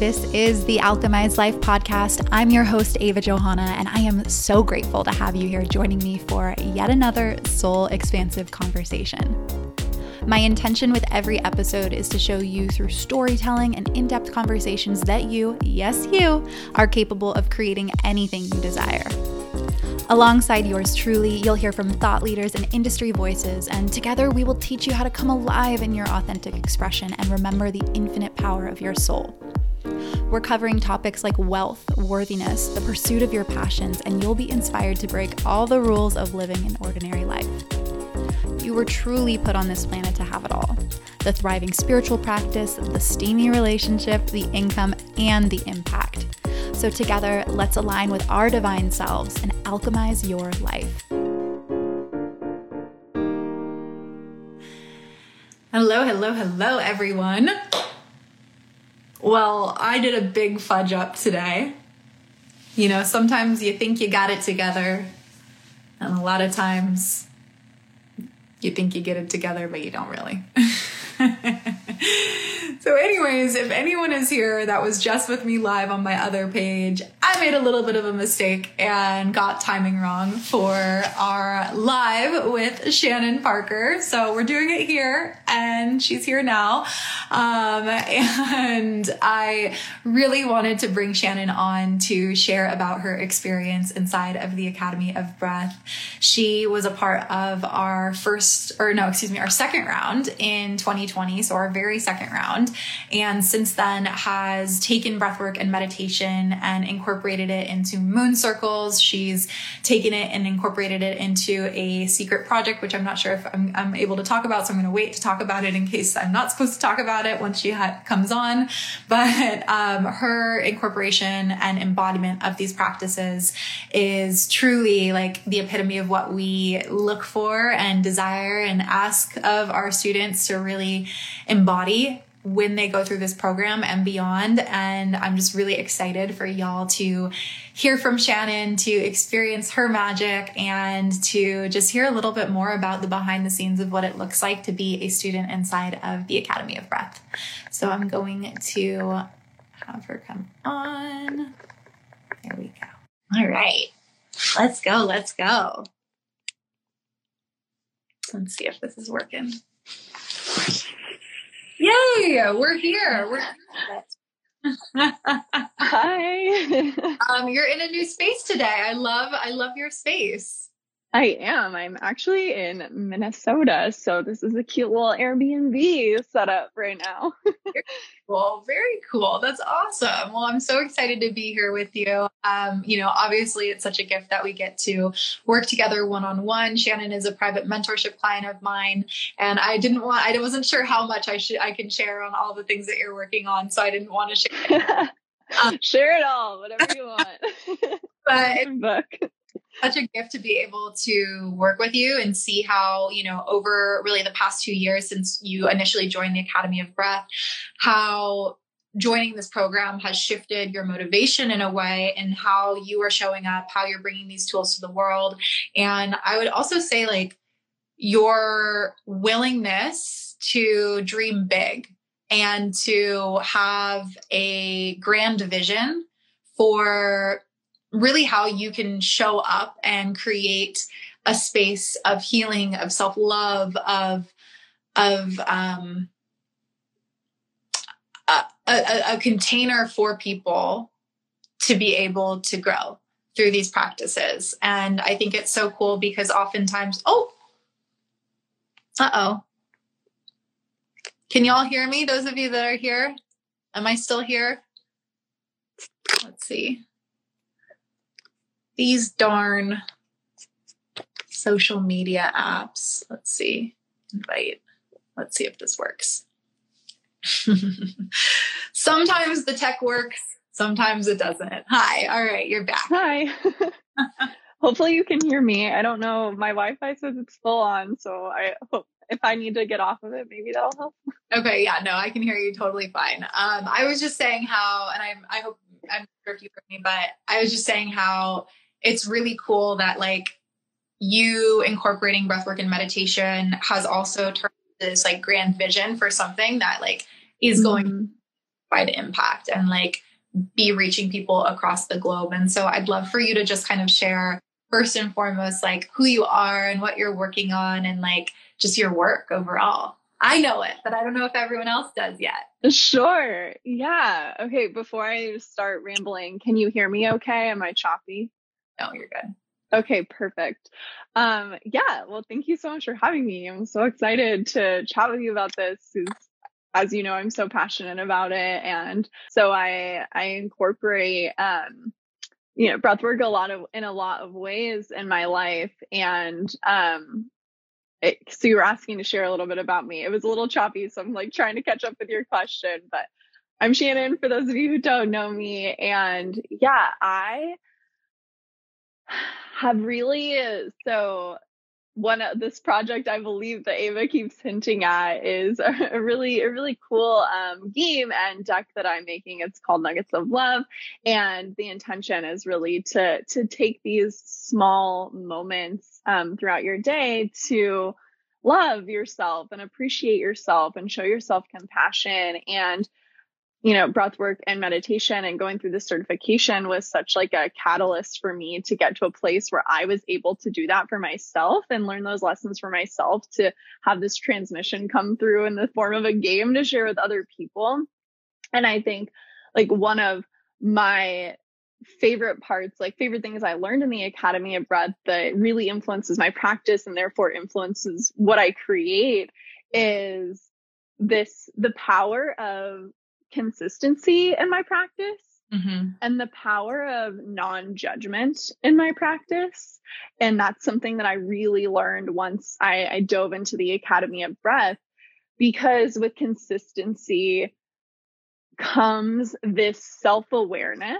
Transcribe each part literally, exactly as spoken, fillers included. This is the Alchemized Life Podcast. I'm your host, Ava Johanna, and I am so grateful to have you here joining me for yet another soul-expansive conversation. My intention with every episode is to show you through storytelling and in-depth conversations that you, yes you, are capable of creating anything you desire. Alongside yours truly, you'll hear from thought leaders and industry voices, and together we will teach you how to come alive in your authentic expression and remember the infinite power of your soul. We're covering topics like wealth, worthiness, the pursuit of your passions, and you'll be inspired to break all the rules of living an ordinary life. You were truly put on this planet to have it all: the thriving spiritual practice, the steamy relationship, the income, and the impact. So together, let's align with our divine selves and alchemize your life. Hello, hello, hello, everyone. Well, I did a big fudge up today. You know, sometimes you think you got it together, and a lot of times you think you get it together, but you don't really. So anyways, if anyone is here that was just with me live on my other page, I made a little bit of a mistake and got timing wrong for our live with Shannon Parker. So we're doing it here, and she's here now. Um, and I really wanted to bring Shannon on to share about her experience inside of the Academy of Breath. She was a part of our first, or no, excuse me, our second round in twenty twenty. So our very second round. And since then has taken breathwork and meditation and incorporated it into moon circles. She's taken it and incorporated it into a secret project, which I'm not sure if I'm, I'm able to talk about. So I'm going to wait to talk about it in case I'm not supposed to talk about it once she ha- comes on. But um, her incorporation and embodiment of these practices is truly like the epitome of what we look for and desire and ask of our students to really embody when they go through this program and beyond. And I'm just really excited for y'all to hear from Shannon, to experience her magic, and to just hear a little bit more about the behind the scenes of what it looks like to be a student inside of the Academy of Breath. So I'm going to have her come on. There we go. All right. Let's go. Let's go. Let's see if this is working. Yay! We're here. We're here. Hi. Um, you're in a new space today. I love, I love your space. I am. I'm actually in Minnesota, so this is a cute little Airbnb set up right now. Well, very cool. That's awesome. Well, I'm so excited to be here with you. Um, you know, obviously it's such a gift that we get to work together one-on-one. Shannon is a private mentorship client of mine, and I didn't want, I wasn't sure how much I should, I can share on all the things that you're working on. So I didn't want to share. um, share it all, whatever you want. But book. Such a gift to be able to work with you and see how, you know, over really the past two years since you initially joined the Academy of Breath, how joining this program has shifted your motivation in a way, and how you are showing up, how you're bringing these tools to the world. And I would also say, like, your willingness to dream big and to have a grand vision for really how you can show up and create a space of healing, of self-love, of, of, um, a, a, a container for people to be able to grow through these practices. And I think it's so cool because oftentimes, oh, uh-oh. Can y'all hear me? Those of you that are here, am I still here? Let's see. These darn social media apps. Let's see. Invite. Let's see if this works. Sometimes the tech works. Sometimes it doesn't. Hi. All right. You're back. Hi. Hopefully you can hear me. I don't know. My Wi-Fi says it's full on. So I hope if I need to get off of it, maybe that'll help. Okay. Yeah. No, I can hear you totally fine. Um, I was just saying how, and I'm, I hope I'm sure if you heard me, but I was just saying how it's really cool that, like, you incorporating breathwork and meditation has also turned this, like, grand vision for something that, like, is going wide impact and like be reaching people across the globe. And so I'd love for you to just kind of share first and foremost, like who you are and what you're working on and like just your work overall. I know it, but I don't know if everyone else does yet. Sure. Yeah. Okay. Before I start rambling, can you hear me okay? Am I choppy? No, you're good. Okay, perfect. Um, yeah. Well, thank you so much for having me. I'm so excited to chat with you about this. It's, as you know, I'm so passionate about it. And so I, I incorporate, um, you know, breathwork a lot of, in a lot of ways in my life. And, um, It, so you were asking to share a little bit about me. It was a little choppy, so I'm like trying to catch up with your question, but I'm Shannon for those of you who don't know me. And yeah, I have really, so one of this project I believe that Ava keeps hinting at is a, a really, a really cool um, game and deck that I'm making. It's called Nuggets of Love. And the intention is really to, to take these small moments um, throughout your day to love yourself and appreciate yourself and show yourself compassion. And, you know, breath work and meditation and going through the certification was such like a catalyst for me to get to a place where I was able to do that for myself and learn those lessons for myself, to have this transmission come through in the form of a game to share with other people. And I think like one of my favorite parts, like favorite things I learned in the Academy of Breath that really influences my practice and therefore influences what I create is this, the power of consistency in my practice mm-hmm. and the power of non-judgment in my practice. And that's something that I really learned once I, I dove into the Academy of Breath, because with consistency comes this self-awareness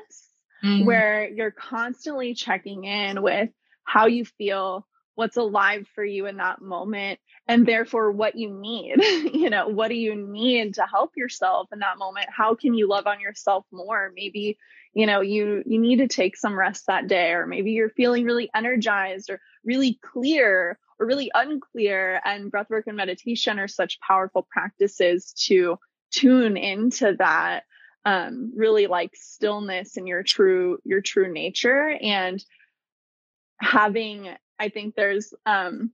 mm-hmm. where you're constantly checking in with how you feel, what's alive for you in that moment, and therefore what you need. You know, what do you need to help yourself in that moment? How can you love on yourself more? Maybe, you know, you, you need to take some rest that day, or maybe you're feeling really energized or really clear or really unclear. And breathwork and meditation are such powerful practices to tune into that, um, really like stillness and your true, your true nature. And having, I think there's um,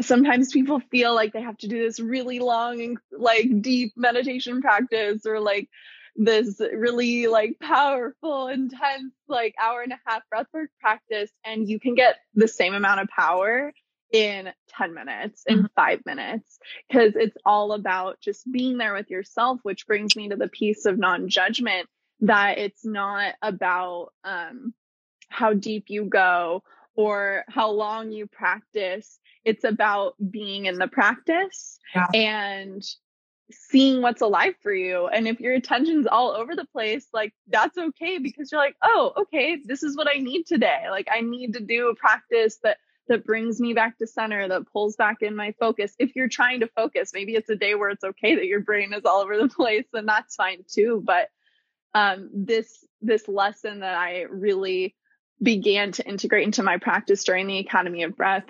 sometimes people feel like they have to do this really long and like deep meditation practice, or like this really like powerful, intense, like hour and a half breathwork practice. And you can get the same amount of power in ten minutes, in mm-hmm. five minutes, because it's all about just being there with yourself, which brings me to the piece of non-judgment, that it's not about um, how deep you go or how long you practice. It's about being in the practice yeah. and seeing what's alive for you. And if your attention's all over the place, like that's okay, because you're like, oh, okay, this is what I need today. Like I need to do a practice that, that brings me back to center, that pulls back in my focus. If you're trying to focus, maybe it's a day where it's okay that your brain is all over the place, and that's fine too. But um, this, this lesson that I really began to integrate into my practice during the Academy of Breath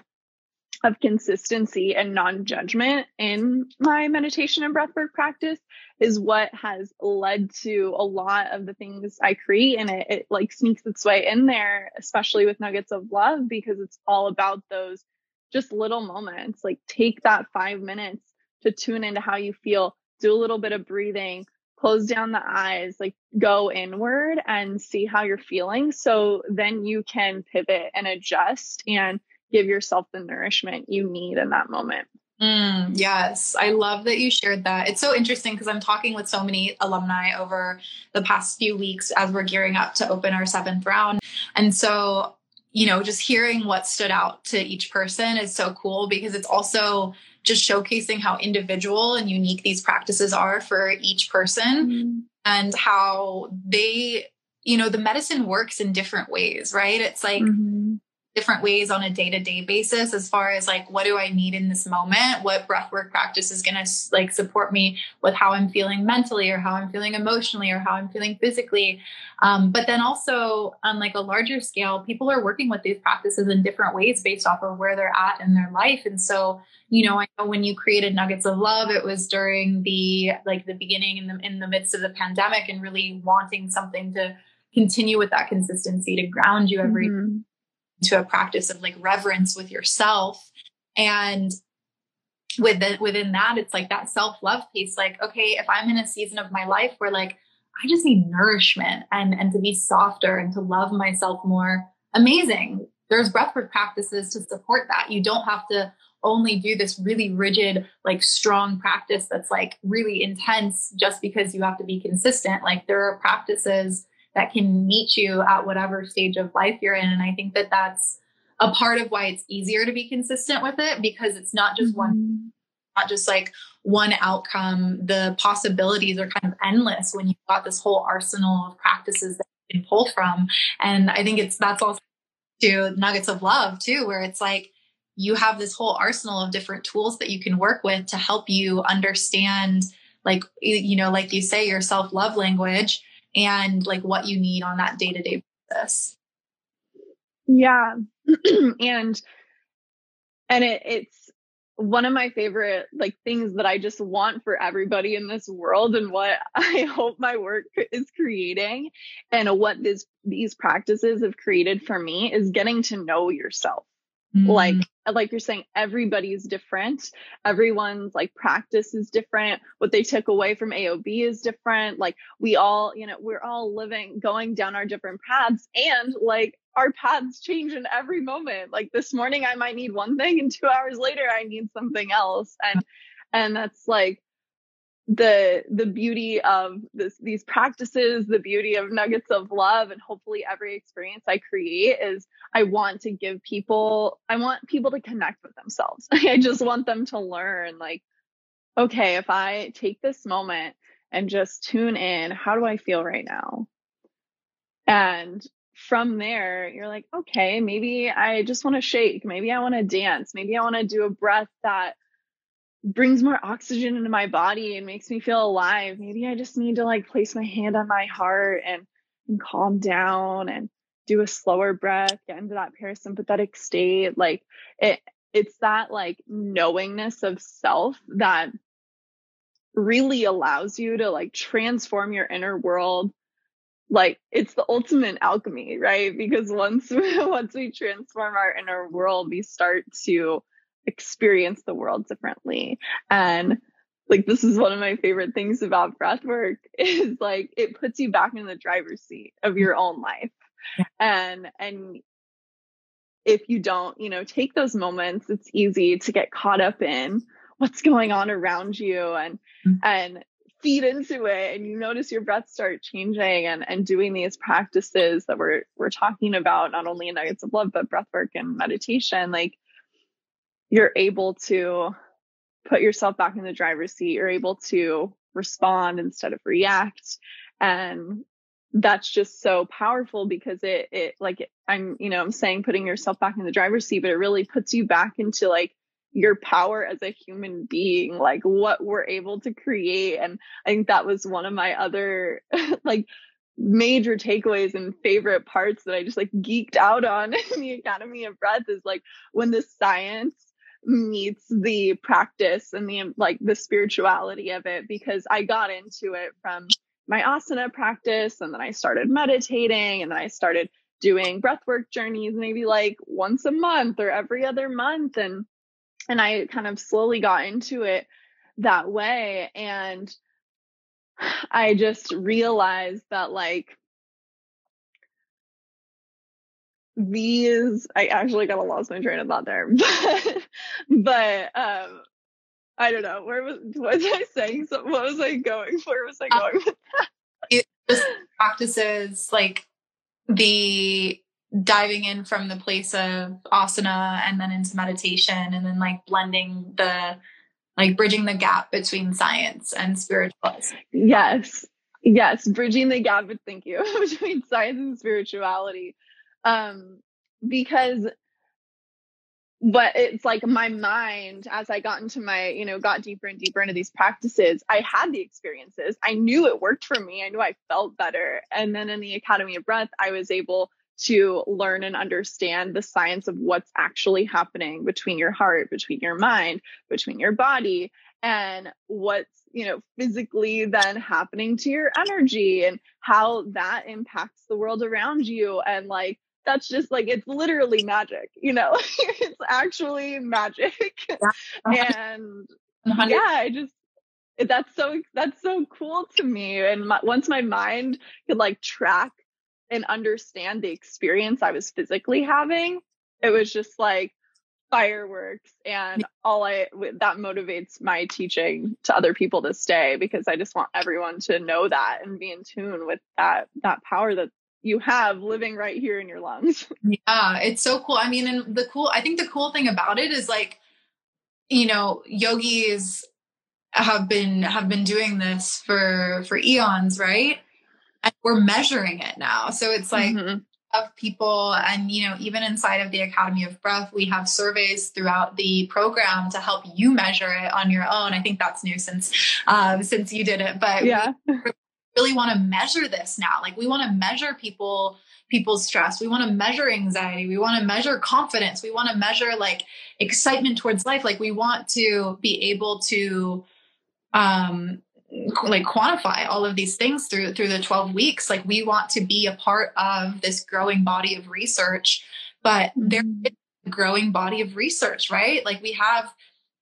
of consistency and non-judgment in my meditation and breathwork practice is what has led to a lot of the things I create. And it, it like sneaks its way in there, especially with Nuggets of Love, because it's all about those just little moments. Like take that five minutes to tune into how you feel, do a little bit of breathing, close down the eyes, like go inward and see how you're feeling. So then you can pivot and adjust and give yourself the nourishment you need in that moment. Mm, yes. I love that you shared that. It's so interesting because I'm talking with so many alumni over the past few weeks as we're gearing up to open our seventh round. And so, you know, just hearing what stood out to each person is so cool, because it's also just showcasing how individual and unique these practices are for each person mm-hmm. and how they, you know, the medicine works in different ways, right? It's like, mm-hmm. different ways on a day-to-day basis as far as like, what do I need in this moment? What breathwork practice is going to like support me with how I'm feeling mentally or how I'm feeling emotionally or how I'm feeling physically. Um, but then also on like a larger scale, people are working with these practices in different ways based off of where they're at in their life. And so, you know, I know when you created Nuggets of Love, it was during the, like the beginning in the, in the midst of the pandemic and really wanting something to continue with that consistency to ground you every mm-hmm. to a practice of like reverence with yourself. And with the, within that, it's like that self-love piece, like, okay, if I'm in a season of my life where like, I just need nourishment and, and to be softer and to love myself more, amazing. There's breathwork practices to support that. You don't have to only do this really rigid, like strong practice that's like really intense just because you have to be consistent. Like there are practices that can meet you at whatever stage of life you're in. And I think that that's a part of why it's easier to be consistent with it, because it's not just mm-hmm. one, not just like one outcome. The possibilities are kind of endless when you've got this whole arsenal of practices that you can pull from. And I think it's, that's also to Nuggets of Love too, where it's like, you have this whole arsenal of different tools that you can work with to help you understand, like, you know, like you say, your self-love language and like what you need on that day-to-day basis. Yeah. and, and it, it's one of my favorite like things that I just want for everybody in this world, and what I hope my work is creating and what this, these practices have created for me is getting to know yourself. Mm-hmm. Like, like you're saying, everybody's different. Everyone's like practice is different. What they took away from A O B is different. Like we all, you know, we're all living, going down our different paths, and like our paths change in every moment. Like this morning I might need one thing and two hours later I need something else. And, and that's like the, the beauty of this, these practices, the beauty of Nuggets of Love, and hopefully every experience I create is I want to give people, I want people to connect with themselves. I just want them to learn like, okay, if I take this moment and just tune in, how do I feel right now? And from there, you're like, okay, maybe I just want to shake. Maybe I want to dance. Maybe I want to do a breath that brings more oxygen into my body and makes me feel alive. Maybe I just need to like place my hand on my heart and, and calm down and do a slower breath, get into that parasympathetic state. Like it, it's that like knowingness of self that really allows you to like transform your inner world. Like it's the ultimate alchemy, right? Because once, once we transform our inner world, we start to experience the world differently. And like this is one of my favorite things about breathwork is like it puts you back in the driver's seat of your own life. And and if you don't, you know, take those moments, it's easy to get caught up in what's going on around you and mm-hmm. and feed into it, and you notice your breath start changing. And and doing these practices that we're we're talking about, not only in Nuggets of Love but breathwork and meditation, like you're able to put yourself back in the driver's seat. You're able to respond instead of react. And that's just so powerful because it, it like I'm, you know, I'm saying putting yourself back in the driver's seat, but it really puts you back into like your power as a human being, like what we're able to create. And I think that was one of my other like major takeaways and favorite parts that I just like geeked out on in the Academy of Breath is like when the science meets the practice and the like the spirituality of it, because I got into it from my asana practice, and then I started meditating, and then I started doing breathwork journeys maybe like once a month or every other month, and and I kind of slowly got into it that way. And I just realized that like these, I actually kind of lost my train of thought there, but, but, um, I don't know. Where was, was I saying? So, what was I going for? Where was I going um, with that? It just practices like the diving in from the place of asana and then into meditation, and then like blending the, like bridging the gap between science and spirituality. Yes. Yes. Bridging the gap, thank you, between science and spirituality. Um, because But it's like my mind, as I got into my, you know, got deeper and deeper into these practices, I had the experiences. I knew it worked for me. I knew I felt better. And then in the Academy of Breath, I was able to learn and understand the science of what's actually happening between your heart, between your mind, between your body, and what's, you know, physically then happening to your energy and how that impacts the world around you. And like, that's just like, it's literally magic, you know, it's actually magic. And yeah, I just, that's so, that's so cool to me. And my, once my mind could like track and understand the experience I was physically having, it was just like fireworks. And all I, that motivates my teaching to other people this day, because I just want everyone to know that and be in tune with that, that power that you have living right here in your lungs. Yeah, it's so cool. I mean, and the cool, I think the cool thing about it is like, you know, yogis have been, have been doing this for, for eons, right? And we're measuring it now. So it's like mm-hmm. of people, and, you know, even inside of the Academy of Breath, we have surveys throughout the program to help you measure it on your own. I think that's new since, um, since you did it, but yeah. We, really want to measure this now. Like we want to measure people, people's stress. We want to measure anxiety. We want to measure confidence. We want to measure like excitement towards life. Like we want to be able to, um, like quantify all of these things through, through the twelve weeks. Like we want to be a part of this growing body of research, but there is a growing body of research, right? Like we have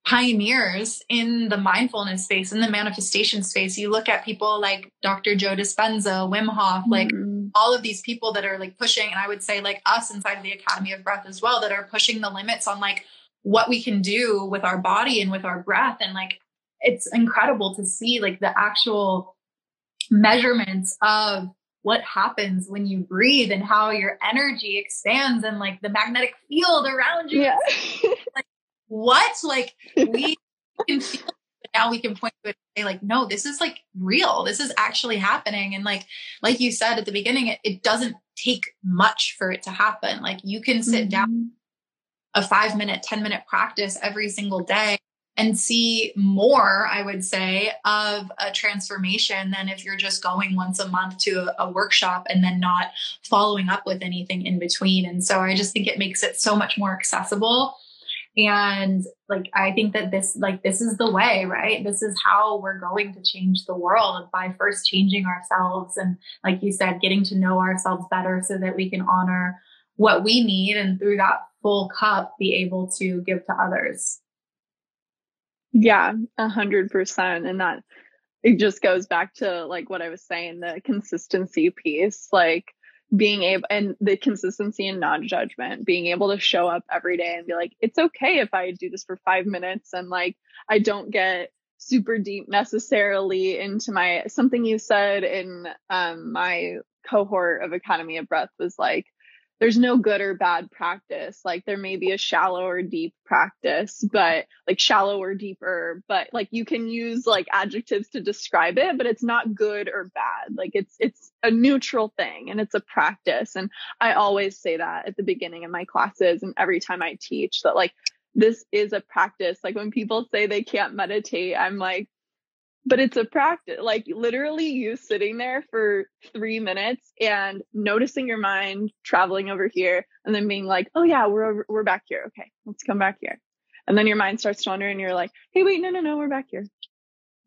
pioneers in the mindfulness space, in the manifestation space. You look at people like Doctor Joe Dispenza, Wim Hof, like mm-hmm. all of these people that are like pushing, and I would say like us inside the Academy of Breath as well, that are pushing the limits on like what we can do with our body and with our breath. And like, it's incredible to see like the actual measurements of what happens when you breathe and how your energy expands and like the magnetic field around you. Yeah. Like, what? Like we can feel it, but now we can point to it and say like, no, this is like real. This is actually happening. And like, like you said at the beginning, it, it doesn't take much for it to happen. Like you can sit mm-hmm. down a five minute, ten minute practice every single day and see more, I would say, of a transformation than if you're just going once a month to a, a workshop and then not following up with anything in between. And so I just think it makes it so much more accessible. And like, I think that this, like, this is the way, right? This is how we're going to change the world, by first changing ourselves. And like you said, getting to know ourselves better so that we can honor what we need. And through that full cup, be able to give to others. Yeah, a hundred percent. And that, it just goes back to like what I was saying, the consistency piece, like, being able, and the consistency and non-judgment, being able to show up every day and be like, it's okay if I do this for five minutes and like, I don't get super deep necessarily into my, something you said in um, my cohort of Academy of Breath was like, there's no good or bad practice. Like there may be a shallow or deep practice, but like shallow or deeper, but like you can use like adjectives to describe it, but it's not good or bad. Like it's, it's a neutral thing and it's a practice. And I always say that at the beginning of my classes and every time I teach that like, this is a practice. Like when people say they can't meditate, I'm like, but it's a practice, like literally you sitting there for three minutes and noticing your mind traveling over here and then being like, oh yeah, we're over, we're back here. Okay, let's come back here. And then your mind starts to wander and you're like, hey, wait, no, no, no, we're back here.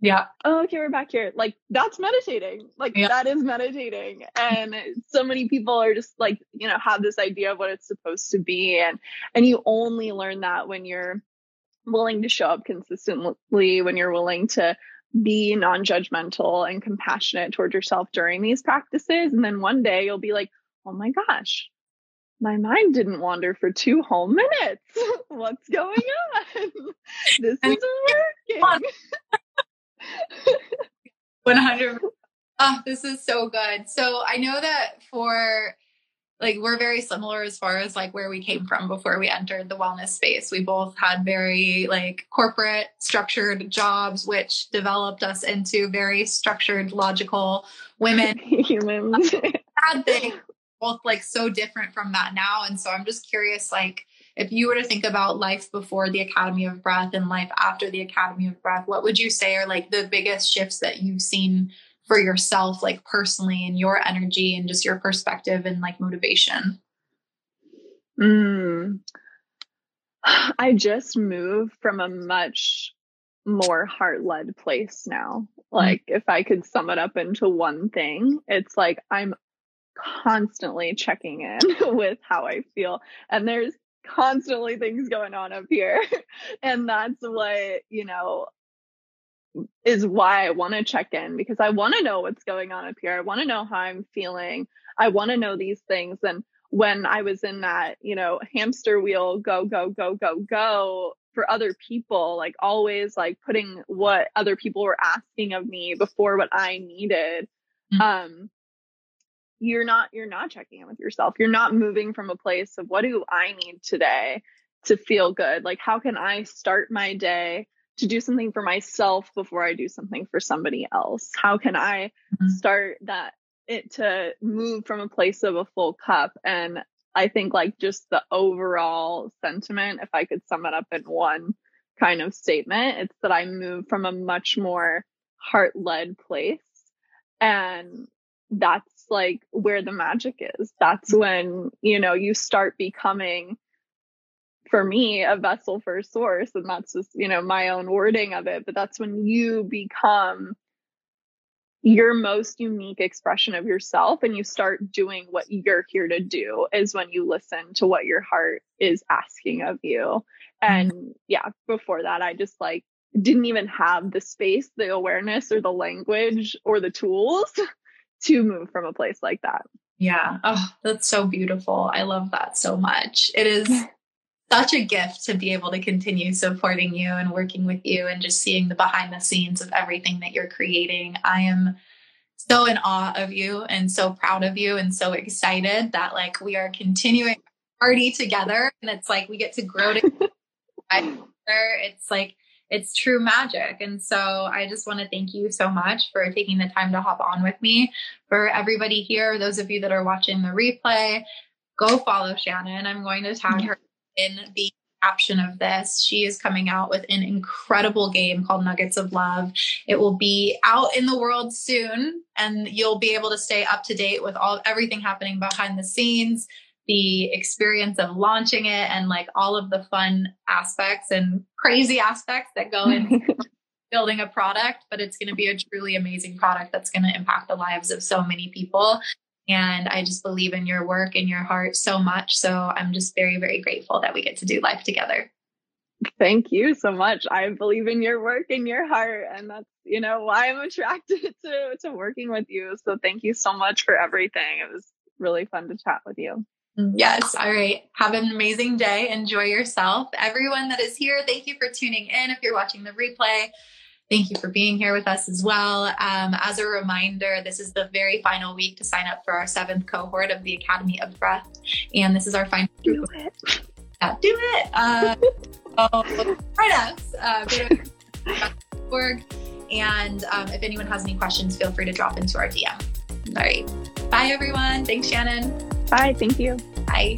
Yeah. Oh, okay, we're back here. Like that's meditating. Like yeah. That is meditating. And so many people are just like, you know, have this idea of what it's supposed to be. And, and you only learn that when you're willing to show up consistently, when you're willing to be non-judgmental and compassionate toward yourself during these practices. And then one day you'll be like, oh my gosh, my mind didn't wander for two whole minutes. What's going on? This is working. one hundred percent. Oh, this is so good. So I know that for like, we're very similar as far as like where we came from before we entered the wellness space. We both had very like corporate structured jobs, which developed us into very structured, logical women. Humans. Sad thing. Both like so different from that now. And so I'm just curious, like, If you were to think about life before the Academy of Breath and life after the Academy of Breath, what would you say are like the biggest shifts that you've seen for yourself, like personally, and your energy and just your perspective and like motivation? Mm. I just moved from a much more heart-led place now. Like if I could sum it up into one thing, it's like I'm constantly checking in with how I feel, and there's constantly things going on up here. And that's what, you know, is why I want to check in, because I want to know what's going on up here. I want to know how I'm feeling. I want to know these things. And when I was in that, you know, hamster wheel, go, go, go, go, go for other people, like always like putting what other people were asking of me before what I needed. Mm-hmm. Um, you're not, you're not checking in with yourself. You're not moving from a place of what do I need today to feel good? Like, how can I start my day to do something for myself before I do something for somebody else? How can I mm-hmm. start that it to move from a place of a full cup? And I think like just the overall sentiment, if I could sum it up in one kind of statement, it's that I moved from a much more heart-led place. And that's like where the magic is. That's when, you know, you start becoming, for me, a vessel for source. And that's just, you know, my own wording of it. But that's when you become your most unique expression of yourself, and you start doing what you're here to do, is when you listen to what your heart is asking of you. And yeah, before that, I just like didn't even have the space, the awareness, or the language, or the tools to move from a place like that. Yeah. Oh, that's so beautiful. I love that so much. It is such a gift to be able to continue supporting you and working with you and just seeing the behind the scenes of everything that you're creating. I am so in awe of you and so proud of you and so excited that like we are continuing to party together, and it's like we get to grow together. It's like, it's true magic. And so I just want to thank you so much for taking the time to hop on with me. For everybody here, those of you that are watching the replay, go follow Shannon. I'm going to tag her in the caption of this. She is coming out with an incredible game called Nuggets of Love. It will be out in the world soon, and you'll be able to stay up to date with all everything happening behind the scenes, the experience of launching it, and like all of the fun aspects and crazy aspects that go into building a product. But it's going to be a truly amazing product that's going to impact the lives of so many people. And I just believe in your work and your heart so much. So I'm just very, very grateful that we get to do life together. Thank you so much. I believe in your work and your heart. And that's, you know, why I'm attracted to, to working with you. So thank you so much for everything. It was really fun to chat with you. Yes. All right. Have an amazing day. Enjoy yourself. Everyone that is here, thank you for tuning in. If you're watching the replay, thank you for being here with us as well. Um, as a reminder, this is the very final week to sign up for our seventh cohort of the Academy of Breath. And this is our final do group. It. Yeah, do it. Uh, oh, products. Uh, and um, if anyone has any questions, feel free to drop into our D M. All right. Bye, everyone. Thanks, Shannon. Bye. Thank you. Bye.